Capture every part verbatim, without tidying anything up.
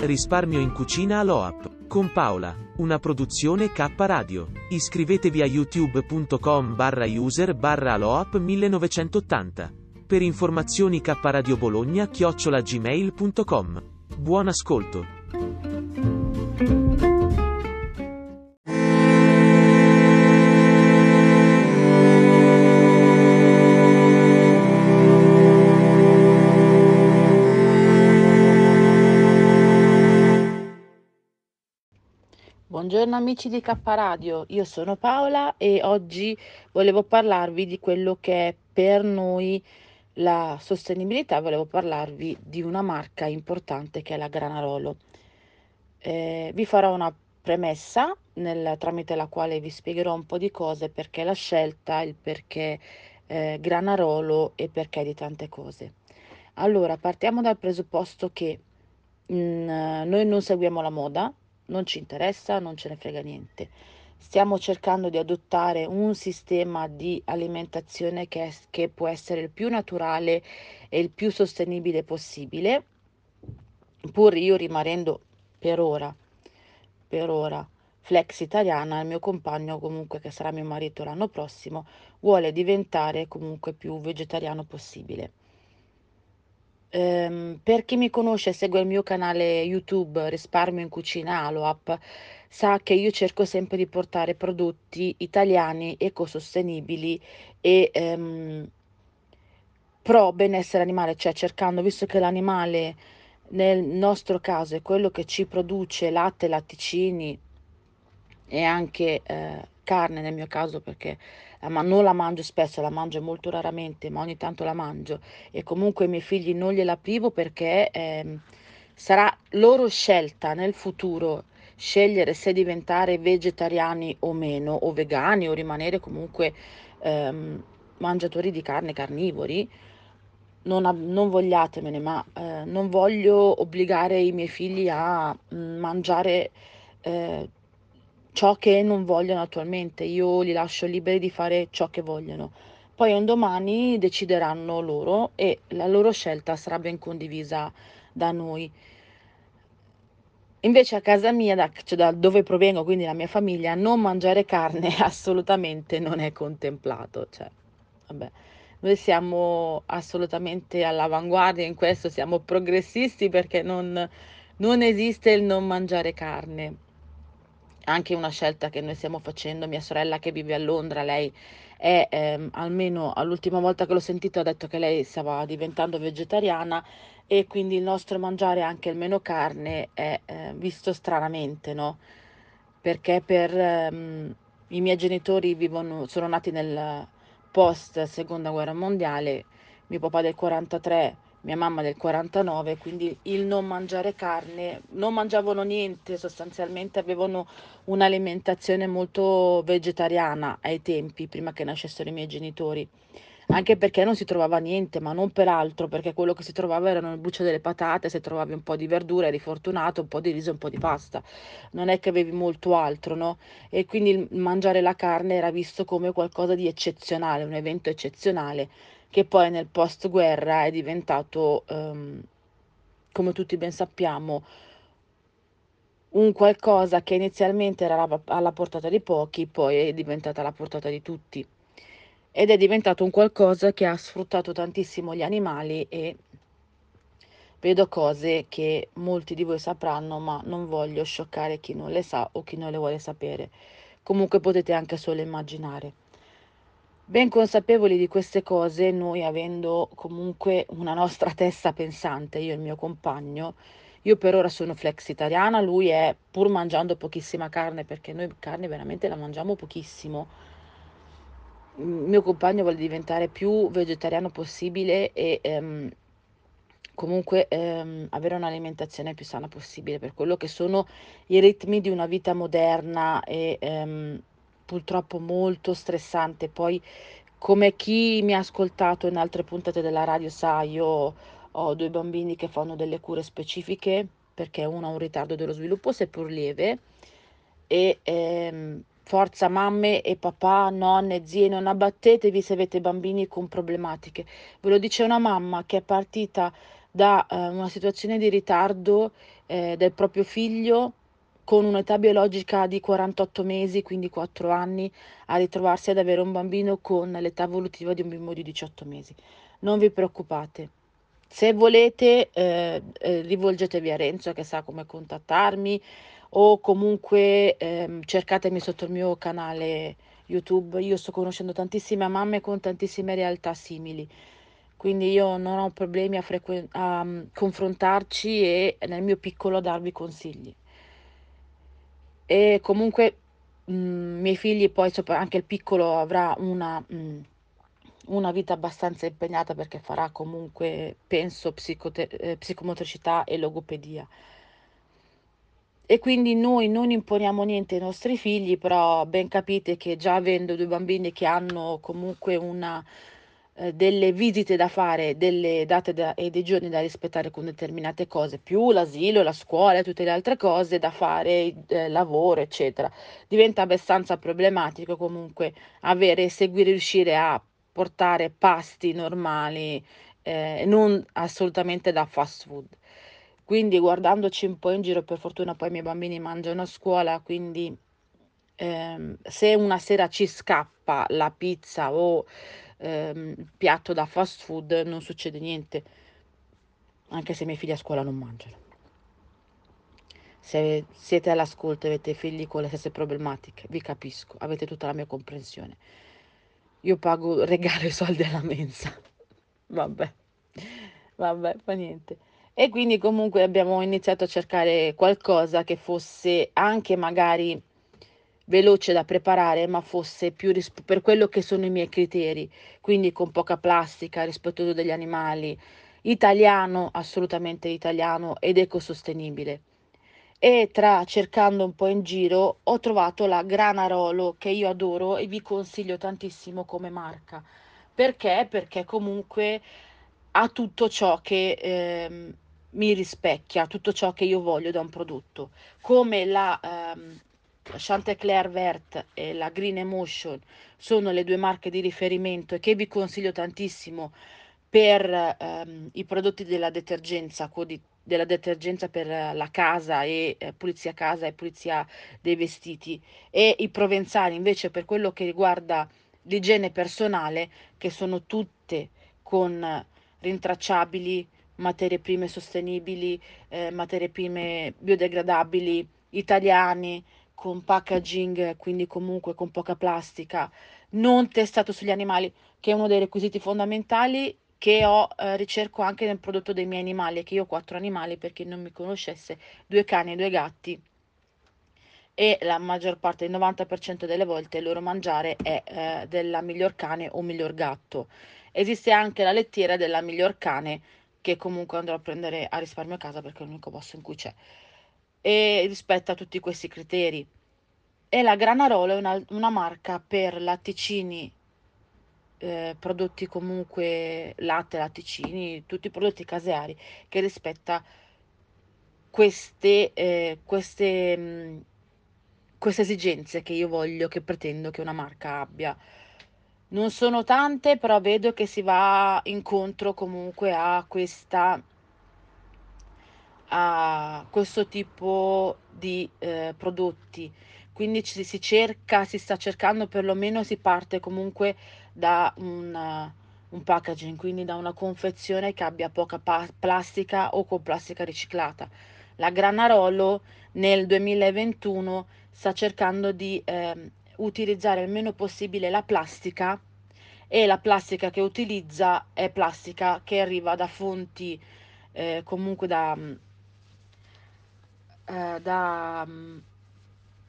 Risparmio in cucina all'O A P con Paola, una produzione K Radio. Iscrivetevi a youtube punto com barra user barra L O A P millenovecentottanta. Per informazioni k radio bologna chiocciola gmail punto com. Buon ascolto. Buongiorno amici di K Radio, io sono Paola e oggi volevo parlarvi di quello che è per noi la sostenibilità. Volevo parlarvi di una marca importante che è la Granarolo. Eh, vi farò una premessa nel, tramite la quale vi spiegherò un po' di cose, perché la scelta, il perché eh, Granarolo e perché di tante cose. Allora, partiamo dal presupposto che mh, noi non seguiamo la moda, non ci interessa, non ce ne frega niente. Stiamo cercando di adottare un sistema di alimentazione che, è, che può essere il più naturale e il più sostenibile possibile, pur io rimanendo per ora, per ora flex italiana. Il mio compagno comunque, che sarà mio marito l'anno prossimo, vuole diventare comunque più vegetariano possibile. Um, per chi mi conosce e segue il mio canale YouTube Risparmio in Cucina Aloap, sa che io cerco sempre di portare prodotti italiani ecosostenibili e um, pro benessere animale, cioè cercando, visto che l'animale nel nostro caso è quello che ci produce latte, latticini e anche eh, carne nel mio caso, perché ma non la mangio spesso, la mangio molto raramente, ma ogni tanto la mangio, e comunque i miei figli non gliela privo, perché eh, sarà loro scelta nel futuro scegliere se diventare vegetariani o meno, o vegani, o rimanere comunque eh, mangiatori di carne, carnivori. Non, non vogliatemene, ma eh, non voglio obbligare i miei figli a mangiare eh, ciò che non vogliono attualmente. Io li lascio liberi di fare ciò che vogliono, poi un domani decideranno loro e la loro scelta sarà ben condivisa da noi. Invece a casa mia, da, cioè da dove provengo, quindi la mia famiglia, non mangiare carne assolutamente non è contemplato, cioè, vabbè. Noi siamo assolutamente all'avanguardia in questo, siamo progressisti, perché non, non esiste il non mangiare carne. Anche una scelta che noi stiamo facendo, mia sorella che vive a Londra, lei è ehm, almeno all'ultima volta che l'ho sentita ha detto che lei stava diventando vegetariana, e quindi il nostro mangiare anche il meno carne è eh, visto stranamente, no? Perché per ehm, i miei genitori vivono, sono nati nel post seconda guerra mondiale, mio papà del quarantatré, mia mamma del quarantanove, quindi il non mangiare carne, non mangiavano niente sostanzialmente, avevano un'alimentazione molto vegetariana ai tempi, prima che nascessero i miei genitori, anche perché non si trovava niente, ma non per altro, perché quello che si trovava erano il buccio delle patate, se trovavi un po' di verdura eri fortunato, un po' di riso, un po' di pasta, non è che avevi molto altro, no? E quindi il mangiare la carne era visto come qualcosa di eccezionale, un evento eccezionale, che poi nel post-guerra è diventato, ehm, come tutti ben sappiamo, un qualcosa che inizialmente era alla portata di pochi, poi è diventata alla portata di tutti. Ed è diventato un qualcosa che ha sfruttato tantissimo gli animali, e vedo cose che molti di voi sapranno, ma non voglio scioccare chi non le sa o chi non le vuole sapere. Comunque potete anche solo immaginare. Ben consapevoli di queste cose, noi avendo comunque una nostra testa pensante, io e il mio compagno, io per ora sono flexitariana, lui è pur mangiando pochissima carne, perché noi carne veramente la mangiamo pochissimo. Il mio compagno vuole diventare più vegetariano possibile e ehm, comunque ehm, avere un'alimentazione più sana possibile per quello che sono i ritmi di una vita moderna e ehm, purtroppo molto stressante. Poi, come chi mi ha ascoltato in altre puntate della radio sa, io ho due bambini che fanno delle cure specifiche perché uno ha un ritardo dello sviluppo seppur lieve, e ehm, forza mamme e papà, nonne, zie, non abbattetevi se avete bambini con problematiche. Ve lo dice una mamma che è partita da eh, una situazione di ritardo eh, del proprio figlio con un'età biologica di quarantotto mesi, quindi quattro anni, a ritrovarsi ad avere un bambino con l'età evolutiva di un bimbo di diciotto mesi. Non vi preoccupate. Se volete eh, eh, rivolgetevi a Renzo che sa come contattarmi, o comunque ehm, cercatemi sotto il mio canale YouTube. Io sto conoscendo tantissime mamme con tantissime realtà simili, quindi io non ho problemi a, frequ- a confrontarci e nel mio piccolo a darvi consigli. E comunque mh, miei figli, poi sopra, anche il piccolo avrà una, mh, una vita abbastanza impegnata perché farà comunque, penso, psicote- eh, psicomotricità e logopedia. E quindi noi non imponiamo niente ai nostri figli, però ben capite che già avendo due bambini che hanno comunque una, eh, delle visite da fare, delle date da, e dei giorni da rispettare con determinate cose, più l'asilo, la scuola e tutte le altre cose da fare, eh, lavoro eccetera, diventa abbastanza problematico comunque avere e seguire, riuscire a portare pasti normali, eh, non assolutamente da fast food. Quindi guardandoci un po' in giro, per fortuna poi i miei bambini mangiano a scuola, quindi ehm, se una sera ci scappa la pizza o ehm, piatto da fast food non succede niente, anche se i miei figli a scuola non mangiano. Se siete all'ascolto e avete figli con le stesse problematiche, vi capisco, avete tutta la mia comprensione. Io pago, regalo i soldi alla mensa, vabbè, vabbè, fa niente. E quindi comunque abbiamo iniziato a cercare qualcosa che fosse anche magari veloce da preparare, ma fosse più risp- per quello che sono i miei criteri, quindi con poca plastica, rispettoso degli animali, italiano, assolutamente italiano, ed ecosostenibile. E tra cercando un po' in giro ho trovato la Granarolo, che io adoro e vi consiglio tantissimo come marca. Perché? Perché comunque ha tutto ciò che... Ehm, mi rispecchia, tutto ciò che io voglio da un prodotto, come la ehm, Chanteclair Vert e la Green Emotion sono le due marche di riferimento e che vi consiglio tantissimo per ehm, i prodotti della detergenza, codi, della detergenza per la casa e eh, pulizia casa e pulizia dei vestiti, e i Provenzali invece per quello che riguarda l'igiene personale, che sono tutte con rintracciabili, materie prime sostenibili, eh, materie prime biodegradabili, italiani, con packaging, quindi comunque con poca plastica, non testato sugli animali, che è uno dei requisiti fondamentali che ho, eh, ricerco anche nel prodotto dei miei animali, che io ho quattro animali per chi non mi conoscesse, due cani e due gatti, e la maggior parte, il novanta per cento delle volte, il loro mangiare è eh, della miglior cane o miglior gatto. Esiste anche la lettiera della miglior cane, che comunque andrò a prendere a Risparmio a Casa perché è l'unico posto in cui c'è, e rispetta tutti questi criteri. E la Granarolo è una, una marca per latticini, eh, prodotti comunque latte, latticini, tutti i prodotti caseari, che rispetta queste, eh, queste, mh, queste esigenze che io voglio, che pretendo che una marca abbia. Non sono tante, però vedo che si va incontro comunque a questa, a questo tipo di eh, prodotti. Quindi ci, si cerca, si sta cercando, perlomeno si parte comunque da un, un packaging, quindi da una confezione che abbia poca pa- plastica o con plastica riciclata. La Granarolo nel duemilaventuno sta cercando di... Eh, utilizzare il meno possibile la plastica, e la plastica che utilizza è plastica che arriva da fonti eh, comunque da, eh, da,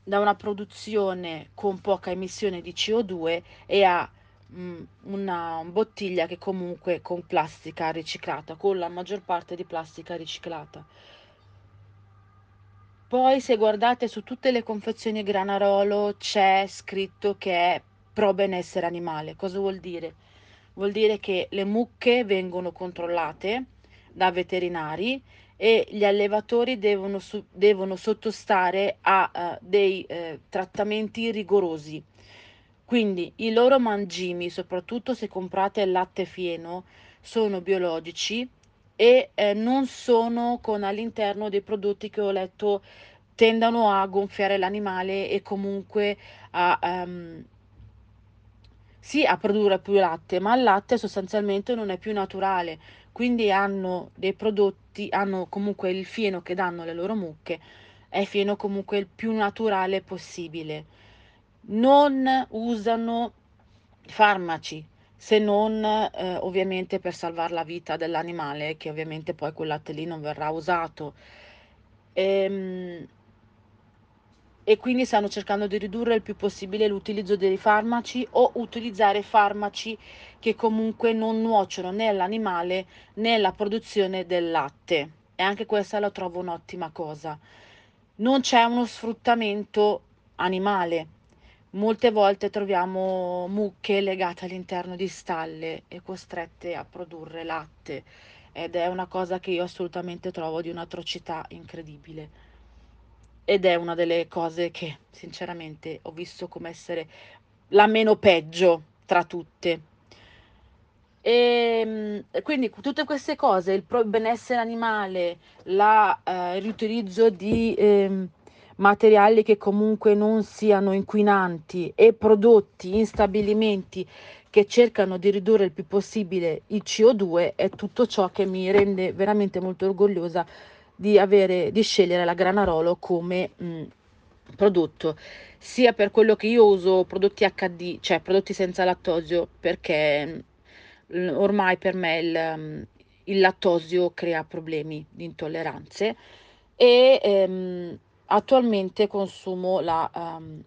da una produzione con poca emissione di C O due e ha mh, una bottiglia che comunque è con plastica riciclata, con la maggior parte di plastica riciclata. Poi se guardate su tutte le confezioni Granarolo c'è scritto che è pro benessere animale. Cosa vuol dire? Vuol dire che le mucche vengono controllate da veterinari e gli allevatori devono, su, devono sottostare a uh, dei uh, trattamenti rigorosi. Quindi i loro mangimi, soprattutto se comprate il latte fieno, sono biologici e eh, non sono con all'interno dei prodotti che ho letto tendano a gonfiare l'animale e comunque a, um, sì, a produrre più latte, ma il latte sostanzialmente non è più naturale, quindi hanno dei prodotti, hanno comunque il fieno che danno le loro mucche, è fieno comunque il più naturale possibile. Non usano farmaci, se non eh, ovviamente per salvare la vita dell'animale, che ovviamente poi quel latte lì non verrà usato. E, e quindi stanno cercando di ridurre il più possibile l'utilizzo dei farmaci o utilizzare farmaci che comunque non nuociono né all'animale né alla produzione del latte. E anche questa la trovo un'ottima cosa. Non c'è uno sfruttamento animale. Molte volte troviamo mucche legate all'interno di stalle e costrette a produrre latte, ed è una cosa che io assolutamente trovo di un'atrocità incredibile, ed è una delle cose che sinceramente ho visto come essere la meno peggio tra tutte. E quindi tutte queste cose, il benessere animale, la, eh, il riutilizzo di... Eh, materiali che comunque non siano inquinanti e prodotti in stabilimenti che cercano di ridurre il più possibile il C O due, è tutto ciò che mi rende veramente molto orgogliosa di avere, di scegliere la Granarolo come mh, prodotto, sia per quello che io uso prodotti acca di, cioè prodotti senza lattosio, perché mh, ormai per me il, il lattosio crea problemi di intolleranze, e ehm, attualmente consumo la, um,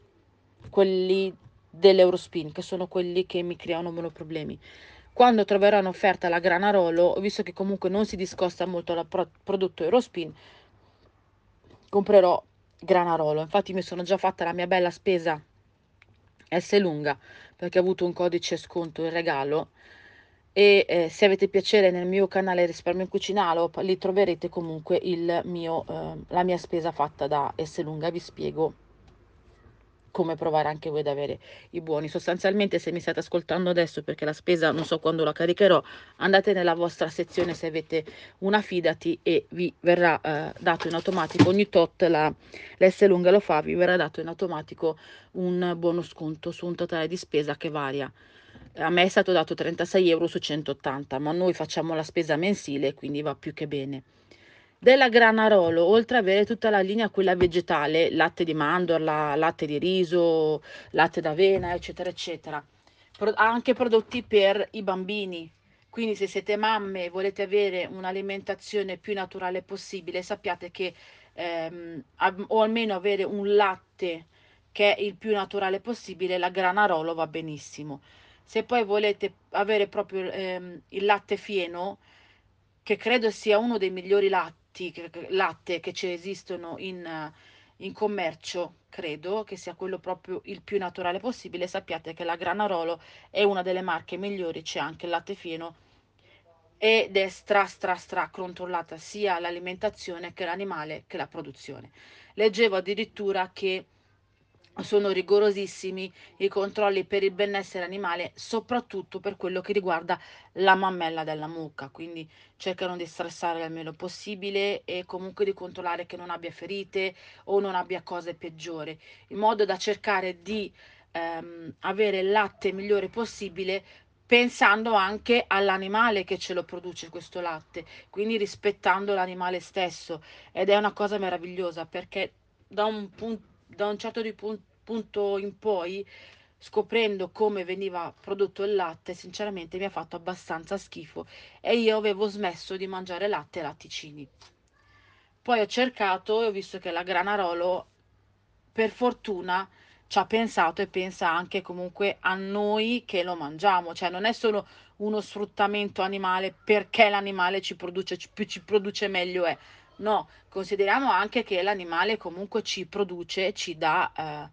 quelli dell'Eurospin, che sono quelli che mi creano meno problemi. Quando troverò in offerta la Granarolo, ho visto che comunque non si discosta molto dal pro- prodotto Eurospin, comprerò Granarolo. Infatti mi sono già fatta la mia bella spesa Esselunga, perché ho avuto un codice sconto in regalo, e eh, se avete piacere nel mio canale Risparmio in Cucina lì troverete comunque il mio, eh, la mia spesa fatta da Esselunga. Vi spiego come provare anche voi ad avere i buoni. Sostanzialmente, se mi state ascoltando adesso, perché la spesa non so quando la caricherò, andate nella vostra sezione, se avete una Fidati, e vi verrà eh, dato in automatico, ogni tot la l'Esselunga lo fa, vi verrà dato in automatico un buono sconto su un totale di spesa che varia. A me è stato dato trentasei euro su centottanta, ma noi facciamo la spesa mensile, quindi va più che bene. Della Granarolo, oltre ad avere tutta la linea quella vegetale, latte di mandorla, latte di riso, latte d'avena, eccetera, eccetera, Pro- ha anche prodotti per i bambini. Quindi se siete mamme e volete avere un'alimentazione più naturale possibile, sappiate che, ehm, ab- o almeno avere un latte che è il più naturale possibile, la Granarolo va benissimo. Se poi volete avere proprio ehm, il latte fieno, che credo sia uno dei migliori latti, che, latte che ci esistono in, in commercio, credo che sia quello proprio il più naturale possibile, sappiate che la Granarolo è una delle marche migliori, c'è anche il latte fieno, ed è stra stra stra controllata sia l'alimentazione che l'animale che la produzione. Leggevo addirittura che sono rigorosissimi i controlli per il benessere animale, soprattutto per quello che riguarda la mammella della mucca, quindi cercano di stressare il meno possibile e comunque di controllare che non abbia ferite o non abbia cose peggiori, in modo da cercare di ehm, avere il latte migliore possibile, pensando anche all'animale che ce lo produce questo latte, quindi rispettando l'animale stesso. Ed è una cosa meravigliosa, perché da un punto Da un certo di pun- punto in poi, scoprendo come veniva prodotto il latte, sinceramente mi ha fatto abbastanza schifo e io avevo smesso di mangiare latte e latticini. Poi ho cercato e ho visto che la Granarolo, per fortuna, ci ha pensato e pensa anche comunque a noi che lo mangiamo, cioè non è solo uno sfruttamento animale perché l'animale ci produce, più ci produce meglio è, no, consideriamo anche che l'animale comunque ci produce, ci dà eh,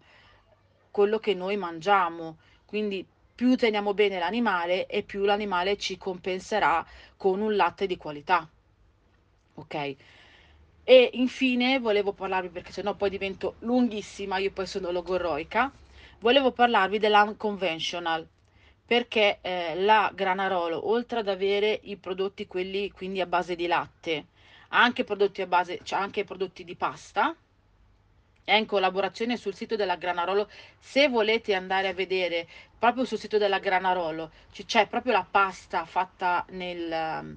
quello che noi mangiamo, quindi più teniamo bene l'animale e più l'animale ci compenserà con un latte di qualità, ok? E infine volevo parlarvi, perché sennò poi divento lunghissima, io poi sono logorroica, volevo parlarvi dell'Unconventional, perché eh, la Granarolo, oltre ad avere i prodotti quelli quindi a base di latte, ha anche prodotti a base, cioè anche prodotti di pasta, è in collaborazione sul sito della Granarolo. Se volete andare a vedere proprio sul sito della Granarolo, c- c'è proprio la pasta fatta nel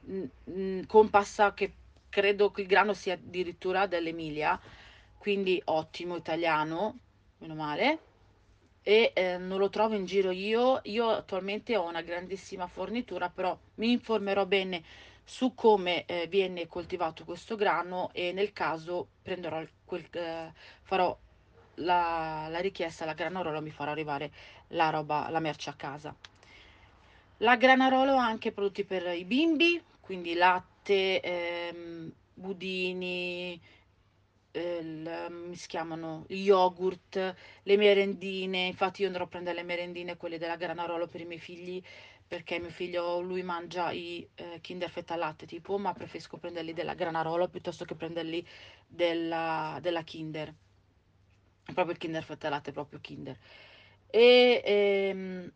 mh, mh, con pasta che credo che il grano sia addirittura dell'Emilia, quindi ottimo, italiano, meno male, e eh, non lo trovo in giro io, io attualmente ho una grandissima fornitura, però mi informerò bene su come eh, viene coltivato questo grano e nel caso prenderò quel, eh, farò la, la richiesta alla Granarolo, mi farò arrivare la roba, la merce a casa. La Granarolo ha anche prodotti per i bimbi, quindi latte, Ehm, budini, ehm, si chiamano yogurt, le merendine. Infatti io andrò a prendere le merendine, quelle della Granarolo, per i miei figli, perché mio figlio lui mangia i eh, Kinder Fetta al Latte tipo, ma preferisco prenderli della Granarolo piuttosto che prenderli della, della Kinder, proprio il Kinder Fetta al Latte, proprio Kinder. E ehm,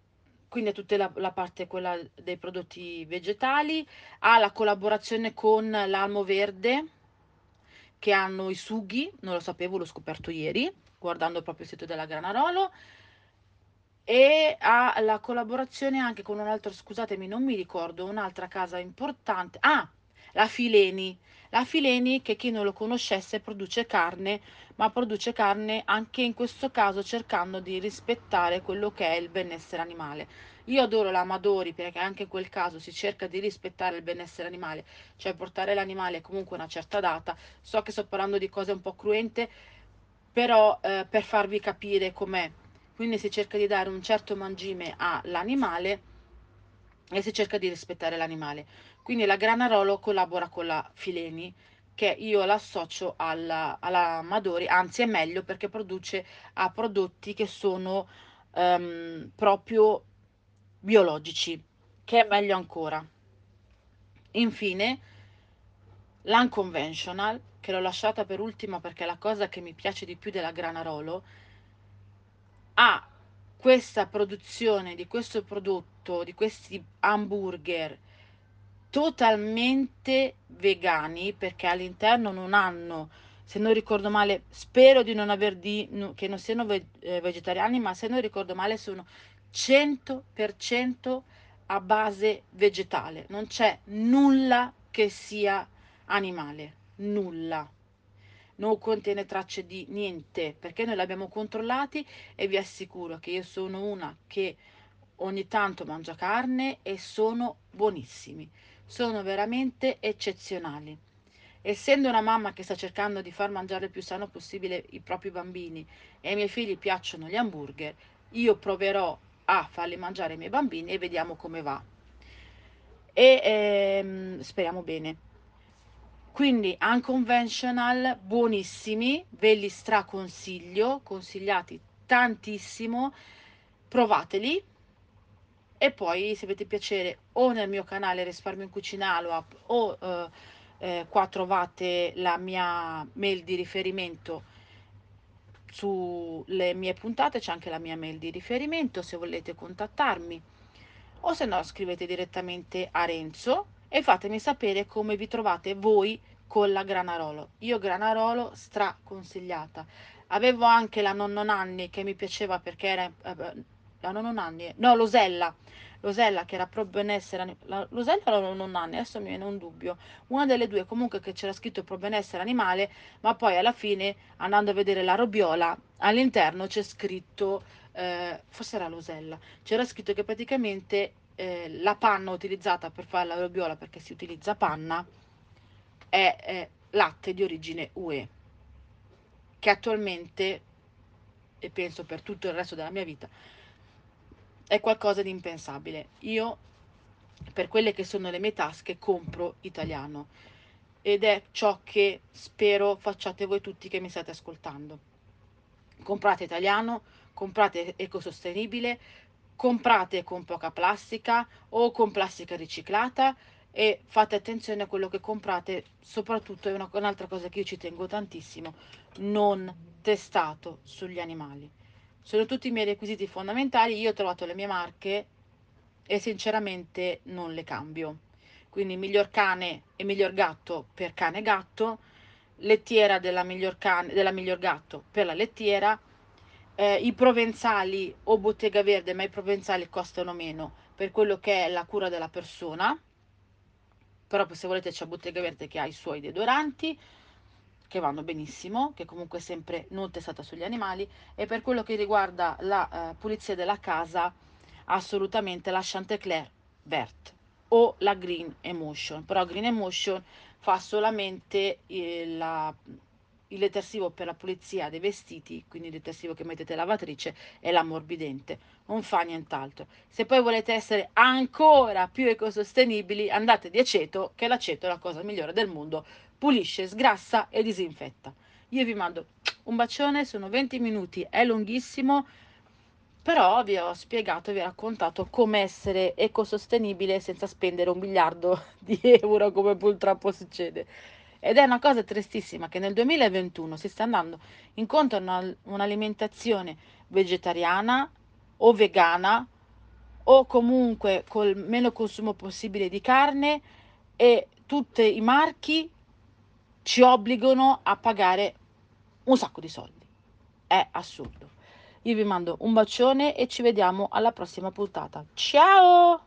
quindi è tutta la, la parte quella dei prodotti vegetali, ha la collaborazione con l'Almo Verde, che hanno i sughi, non lo sapevo, l'ho scoperto ieri, guardando proprio il sito della Granarolo, e ha la collaborazione anche con un'altra, scusatemi, non mi ricordo, un'altra casa importante, ah, la Fileni, la Fileni che chi non lo conoscesse produce carne, ma produce carne anche in questo caso cercando di rispettare quello che è il benessere animale. Io adoro la Amadori perché anche in quel caso si cerca di rispettare il benessere animale, cioè portare l'animale comunque a una certa data. So che sto parlando di cose un po' cruente, però eh, per farvi capire com'è. Quindi si cerca di dare un certo mangime all'animale e si cerca di rispettare l'animale. Quindi la Granarolo collabora con la Fileni, che io l'associo alla, alla Amadori, anzi è meglio perché produce a prodotti che sono um, proprio biologici, che è meglio ancora. Infine, l'Unconventional, che l'ho lasciata per ultima perché è la cosa che mi piace di più della Granarolo, ha questa produzione di questo prodotto, di questi hamburger totalmente vegani, perché all'interno non hanno, se non ricordo male, spero di non aver di no, che non siano ve, eh, vegetariani, ma se non ricordo male sono cento per cento a base vegetale, non c'è nulla che sia animale, nulla, non contiene tracce di niente, perché noi l'abbiamo controllati e vi assicuro che io sono una che ogni tanto mangia carne e sono buonissimi, sono veramente eccezionali. Essendo una mamma che sta cercando di far mangiare il più sano possibile i propri bambini e ai miei figli piacciono gli hamburger, io proverò a farli mangiare ai miei bambini e vediamo come va, e ehm, speriamo bene. Quindi Unconventional buonissimi, ve li straconsiglio, consigliati tantissimo, provateli. E poi se avete piacere, o nel mio canale Risparmio in Cucina App, o eh, eh, qua trovate la mia mail di riferimento sulle mie puntate, c'è anche la mia mail di riferimento se volete contattarmi, o se no scrivete direttamente a Renzo e fatemi sapere come vi trovate voi con la Granarolo. Io Granarolo straconsigliata. Avevo anche la Nonno Nanni che mi piaceva perché era... Eh, la Nonno Nanni, no, Losella, Losella che era proprio benessere, la, Losella o la Nonno Nanni, adesso mi viene un dubbio, una delle due comunque che c'era scritto pro benessere animale, ma poi alla fine andando a vedere la robiola all'interno c'è scritto, eh, forse era Losella, c'era scritto che praticamente eh, la panna utilizzata per fare la robiola, perché si utilizza panna, è eh, latte di origine U E, che attualmente e penso per tutto il resto della mia vita, è qualcosa di impensabile. Io, per quelle che sono le mie tasche, compro italiano, ed è ciò che spero facciate voi tutti che mi state ascoltando. Comprate italiano, comprate ecosostenibile, comprate con poca plastica o con plastica riciclata, e fate attenzione a quello che comprate. Soprattutto è una, un'altra cosa che io ci tengo tantissimo: non testato sugli animali. Sono tutti i miei requisiti fondamentali. Io ho trovato le mie marche e sinceramente non le cambio. Quindi miglior cane e miglior gatto per cane e gatto, lettiera della miglior cane, della miglior gatto per la lettiera, eh, i Provenzali o Bottega Verde, ma i Provenzali costano meno per quello che è la cura della persona. Però se volete c'è Bottega Verde che ha i suoi deodoranti, che vanno benissimo, che comunque è sempre non testata sugli animali. E per quello che riguarda la eh, pulizia della casa, assolutamente la Chanteclair Vert o la Green Emotion. Però Green Emotion fa solamente il, la, il detersivo per la pulizia dei vestiti, quindi il detersivo che mettete in lavatrice, e l'ammorbidente, non fa nient'altro. Se poi volete essere ancora più ecosostenibili, andate di aceto, che l'aceto è la cosa migliore del mondo, pulisce, sgrassa e disinfetta. Io vi mando un bacione, sono venti minuti, è lunghissimo, però vi ho spiegato, vi ho raccontato come essere ecosostenibile senza spendere un miliardo di euro come purtroppo succede. Ed è una cosa tristissima che nel duemilaventuno si sta andando incontro a un'alimentazione vegetariana o vegana, o comunque col meno consumo possibile di carne, e tutti i marchi ci obbligano a pagare un sacco di soldi. È assurdo. Io vi mando un bacione e ci vediamo alla prossima puntata. Ciao!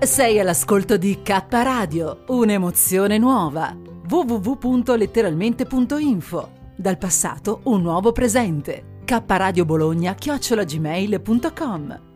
Sei all'ascolto di K Radio, un'emozione nuova. w w w punto letteralmente punto info. Dal passato un nuovo presente. K Radio Bologna chiocciola gmail punto com.